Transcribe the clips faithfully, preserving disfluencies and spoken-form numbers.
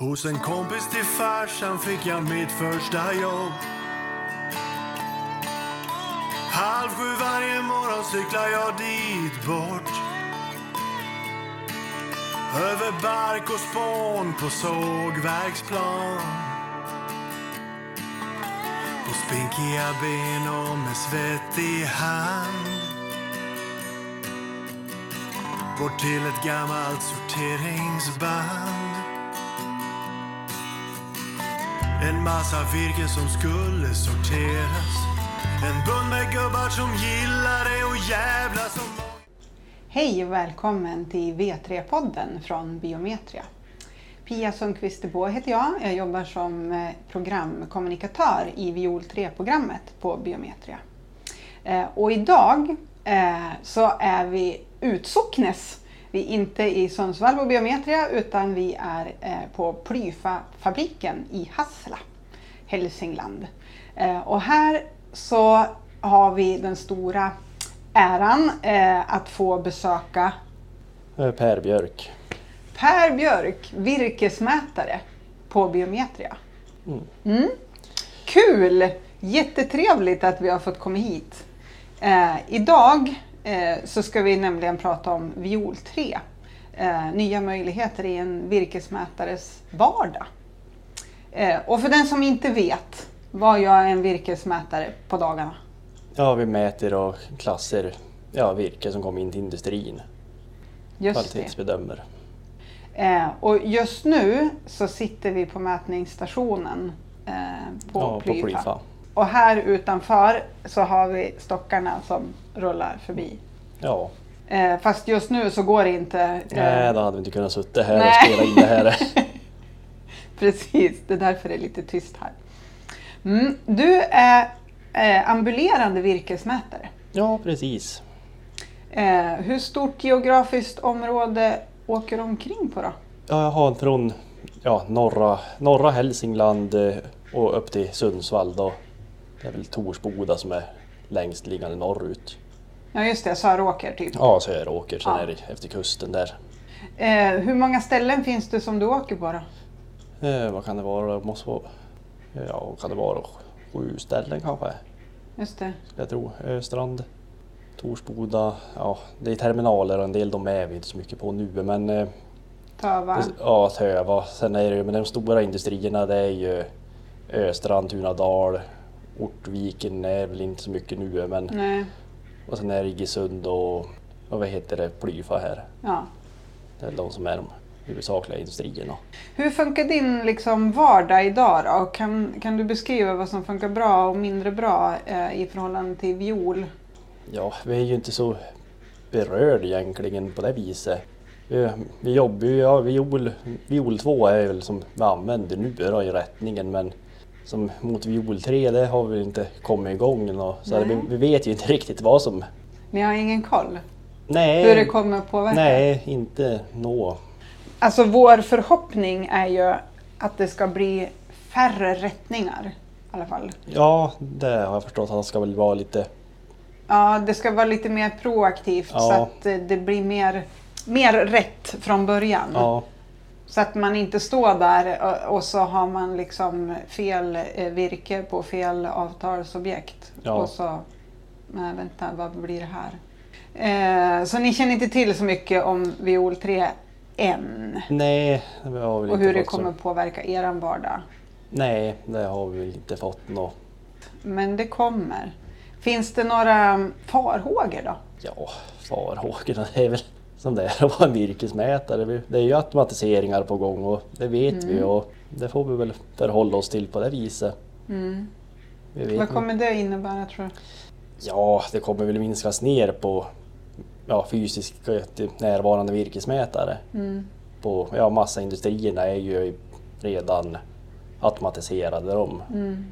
Hos en kompis till farsan fick jag mitt första jobb. Halv sju varje morgon cyklar jag dit bort. Över bark och spån på sågverksplan. På spinkiga ben och med svettig hand. Går till ett gammalt sorteringsband. En massa virke som skulle sorteras. En bund med gubbar som gillar det och jävlar som... Hej och välkommen till V tre-podden från Biometria. Pia Sundqvisterbå heter jag. Jag jobbar som programkommunikatör i VIOL tre-programmet på Biometria. Och idag så är vi utsocknes. Vi är inte i Sundsvall på Biometria utan vi är eh, på Plyfa-fabriken i Hassela, Hälsingland. Eh, och här så har vi den stora äran eh, att få besöka Per Björk. Per Björk, virkesmätare på Biometria. Mm. Mm. Kul! Jättetrevligt att vi har fått komma hit. Eh, idag... så ska vi nämligen prata om VIOL tre, nya möjligheter i en virkesmätares vardag. Och för den som inte vet, vad gör en virkesmätare på dagarna? Ja, vi mäter och klasser, ja, virke som kommer in till industrin. Just kvalitetsbedömer. Det. Och just nu så sitter vi på mätningsstationen på, ja, Plyfa. på Plyfa. Och här utanför så har vi stockarna som rullar förbi. Ja. Eh, fast just nu så går det inte... Eh... Nej, då hade vi inte kunnat sitta här Nej. och spela in det här. Precis, det är därför det är lite tyst här. Mm, du är eh, ambulerande virkesmätare. Ja, precis. Eh, hur stort geografiskt område åker du omkring på då? Jag har från ja, norra, norra Hälsingland och upp till Sundsvall då. Det är väl Torsboda som är längst liggande norrut. Ja just det, Söråker typ. Ja, Söråker, sen ja. är det efter kusten där. Eh, hur många ställen finns det som du åker på då? Eh, vad kan det vara? Måste vara... Ja, kan det vara sju ställen kanske? Just det. Jag tror Östrand, Torsboda, ja det är terminaler och en del de är vi inte så mycket på nu men... Eh, Töva? Det, ja, Töva. Sen är det ju, men de stora industrierna det är ju Östrand, Tunadal. Ortviken är väl inte så mycket nu, men Nej. och sen är det Iggesund och, och vad heter det, Plyfa här. Ja. Det är de som är de huvudsakliga industrierna. Hur funkar din liksom vardag idag då? Och kan, kan du beskriva vad som funkar bra och mindre bra eh, i förhållande till VIOL? Ja, vi är ju inte så berörda egentligen på det viset. Vi, vi jobbar ju, ja, VIOL, VIOL två är väl som vi använder nu då, i rättningen, men som mot VIOL tre, det har vi inte kommit igång. Och så vi, vi vet ju inte riktigt vad som... Ni har ingen koll? Nej. Hur det kommer att påverka? Nej, inte nå. Alltså vår förhoppning är ju att det ska bli färre rättningar i alla fall. Ja, det har jag förstått. Han ska väl vara lite... Ja, det ska vara lite mer proaktivt ja. så att det blir mer, mer rätt från början. Ja. Så att man inte står där och så har man liksom fel virke på fel avtalsobjekt. Ja. Och så, nej vänta, vad blir det här? Eh, så ni känner inte till så mycket om VIOL tre än? Nej, det har vi inte. Och hur det kommer så. påverka er vardag? Nej, det har vi inte fått något. Men det kommer. Finns det några farhågor då? Ja, farhågorna är väl... som det är att vara en virkesmätare. Det är ju automatiseringar på gång och det vet mm. vi och det får vi väl förhålla oss till på det viset. Mm. Vi vet Vad kommer det innebära tror du? Ja, det kommer väl minskas ner på ja, fysiskt närvarande virkesmätare. Mm. På, ja, massaindustrierna är ju redan automatiserade de. Mm.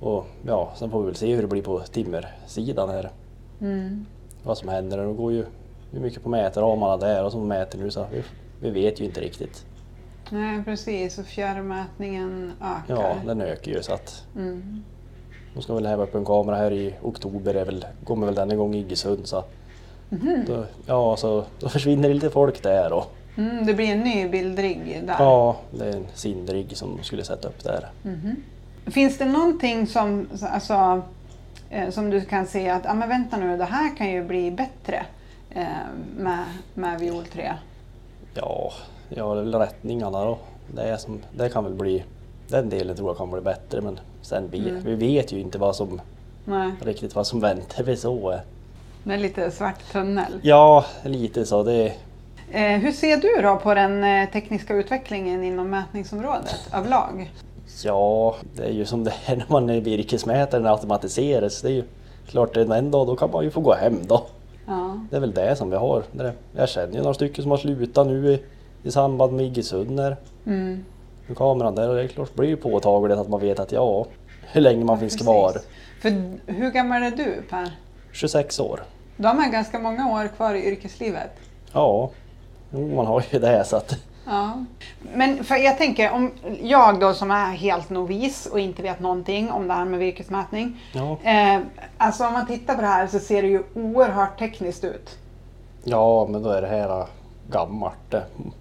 Och ja, sen får vi väl se hur det blir på timmersidan här. Mm. Vad som händer, det går ju hur mycket på mätramarna där och som mäter nu så vi, vi vet ju inte riktigt. Nej precis, och fjärrmätningen ökar. Ja, den ökar ju så att mm. de ska väl häva upp en kamera här i oktober, är väl, kommer väl den en gång i Iggesund så mm. då, ja, så då försvinner lite folk där och Mm, det blir en nybildrigg där? Ja, det är en sindrigg som de skulle sätta upp där. Mm. Finns det någonting som, alltså, som du kan se att ah, men vänta nu, det här kan ju bli bättre eh, med, med V I O L tre? Ja, ja, det är väl rättningarna då. Det, är som, det kan väl bli, den delen tror jag kan bli bättre, men sen vi, mm. vi vet ju inte vad som, nej, riktigt vad som väntar vi så. Det är lite svart tunnel. Ja, lite så. Det... Eh, hur ser du då på den tekniska utvecklingen inom mätningsområdet av lag? Ja, det är ju som det är när man är virkesmätare, när automatiseras. Det är ju klart, en dag då kan man ju få gå hem då. Ja. Det är väl det som vi har. Jag känner ju några stycken som har slutat nu i, i samband med Iggesund. Mm. Kameran där, och det är klart, blir ju påtagligt att man vet att ja, hur länge man, ja, finns kvar. För hur gammal är du, Per? tjugosex år. De har ganska många år kvar i yrkeslivet. Ja, man har ju det här så att... Ja. Men för jag tänker, om jag då som är helt novis och inte vet någonting om det här med virkesmätning. Ja. Eh, alltså om man tittar på det här så ser det ju oerhört tekniskt ut. Ja, men då är det här gammalt.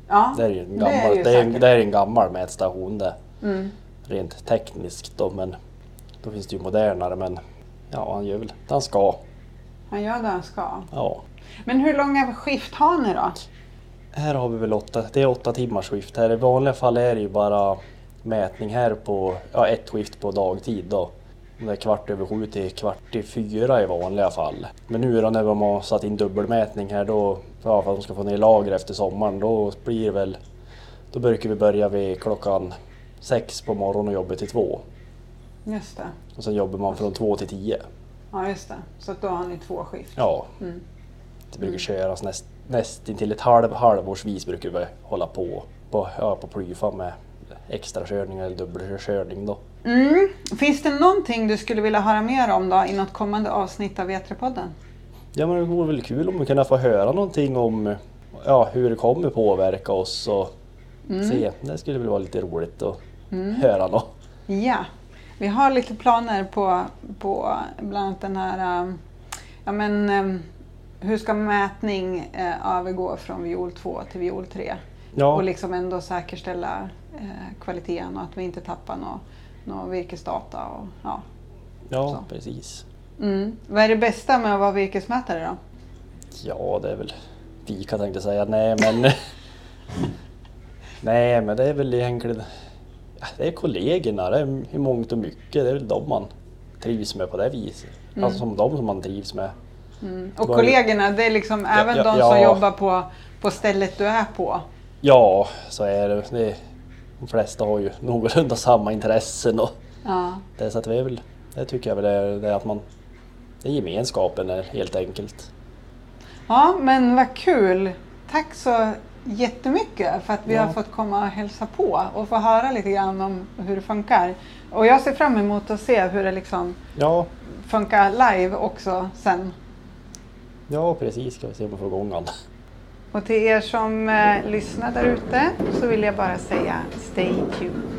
Ja, det är ju en gammal, det är, det är, en, det är en gammal mätstation det. Mm. Rent tekniskt då, men då finns det ju modernare, men ja, han gör väl det han ska. Han gör det han ska. Ja. Men hur långa skift har ni då? Här har vi väl åtta, det är åtta timmars skift här. I vanliga fall är det ju bara mätning här på, ja, ett skift på dagtid då. Det är kvart över sju till kvart i fyra i vanliga fall. Men nu då när de har satt in dubbelmätning här då, ja, för att de ska få ner lager efter sommaren, då blir det väl, då brukar vi börja vid klockan sex på morgonen och jobba till två. Just det. Och sen jobbar man från två till tio. Ja, just det. Så då har ni två skift. Ja. Mm. Det brukar köras näst, nästintill ett halv, halvårsvis brukar vi hålla på på, ja, på Plyfa med extra körning eller dubbelkörning då. Mm. Finns det någonting du skulle vilja höra mer om då i något kommande avsnitt av V tre-podden? Ja, men det vore väl kul om vi kunde få höra någonting om, ja, hur det kommer påverka oss och mm. se. Det skulle väl vara lite roligt att mm. höra då. Ja, vi har lite planer på, på bland annat den här, ja men... Hur ska mätning eh, övergå från V I O L två till V I O L tre? Ja. Och liksom ändå säkerställa eh, kvaliteten och att vi inte tappar någon nå virkesdata. Och, ja, ja precis. Mm. Vad är det bästa med att vara virkesmätare då? Ja, det är väl fika tänkte jag säga. Nej men, nej, men det är väl egentligen det är kollegorna, det är i mångt och mycket. Det är väl de man trivs med på det viset. Mm. Alltså som de som man trivs med. Mm. Och kollegorna, det är liksom ja, även ja, de som ja. jobbar på, på stället du är på? Ja, så är det. det är, de flesta har ju någorlunda samma intressen. Och ja. det, är så att vi är väl, det tycker jag väl är, det är att man, det är gemenskapen är helt enkelt. Ja, men vad kul. Tack så jättemycket för att vi ja. har fått komma och hälsa på och få höra lite grann om hur det funkar. Och jag ser fram emot att se hur det liksom ja. funkar live också sen. Ja, precis. Ska vi se om vi får igång allt. Och till er som eh, lyssnar där ute så vill jag bara säga stay tuned.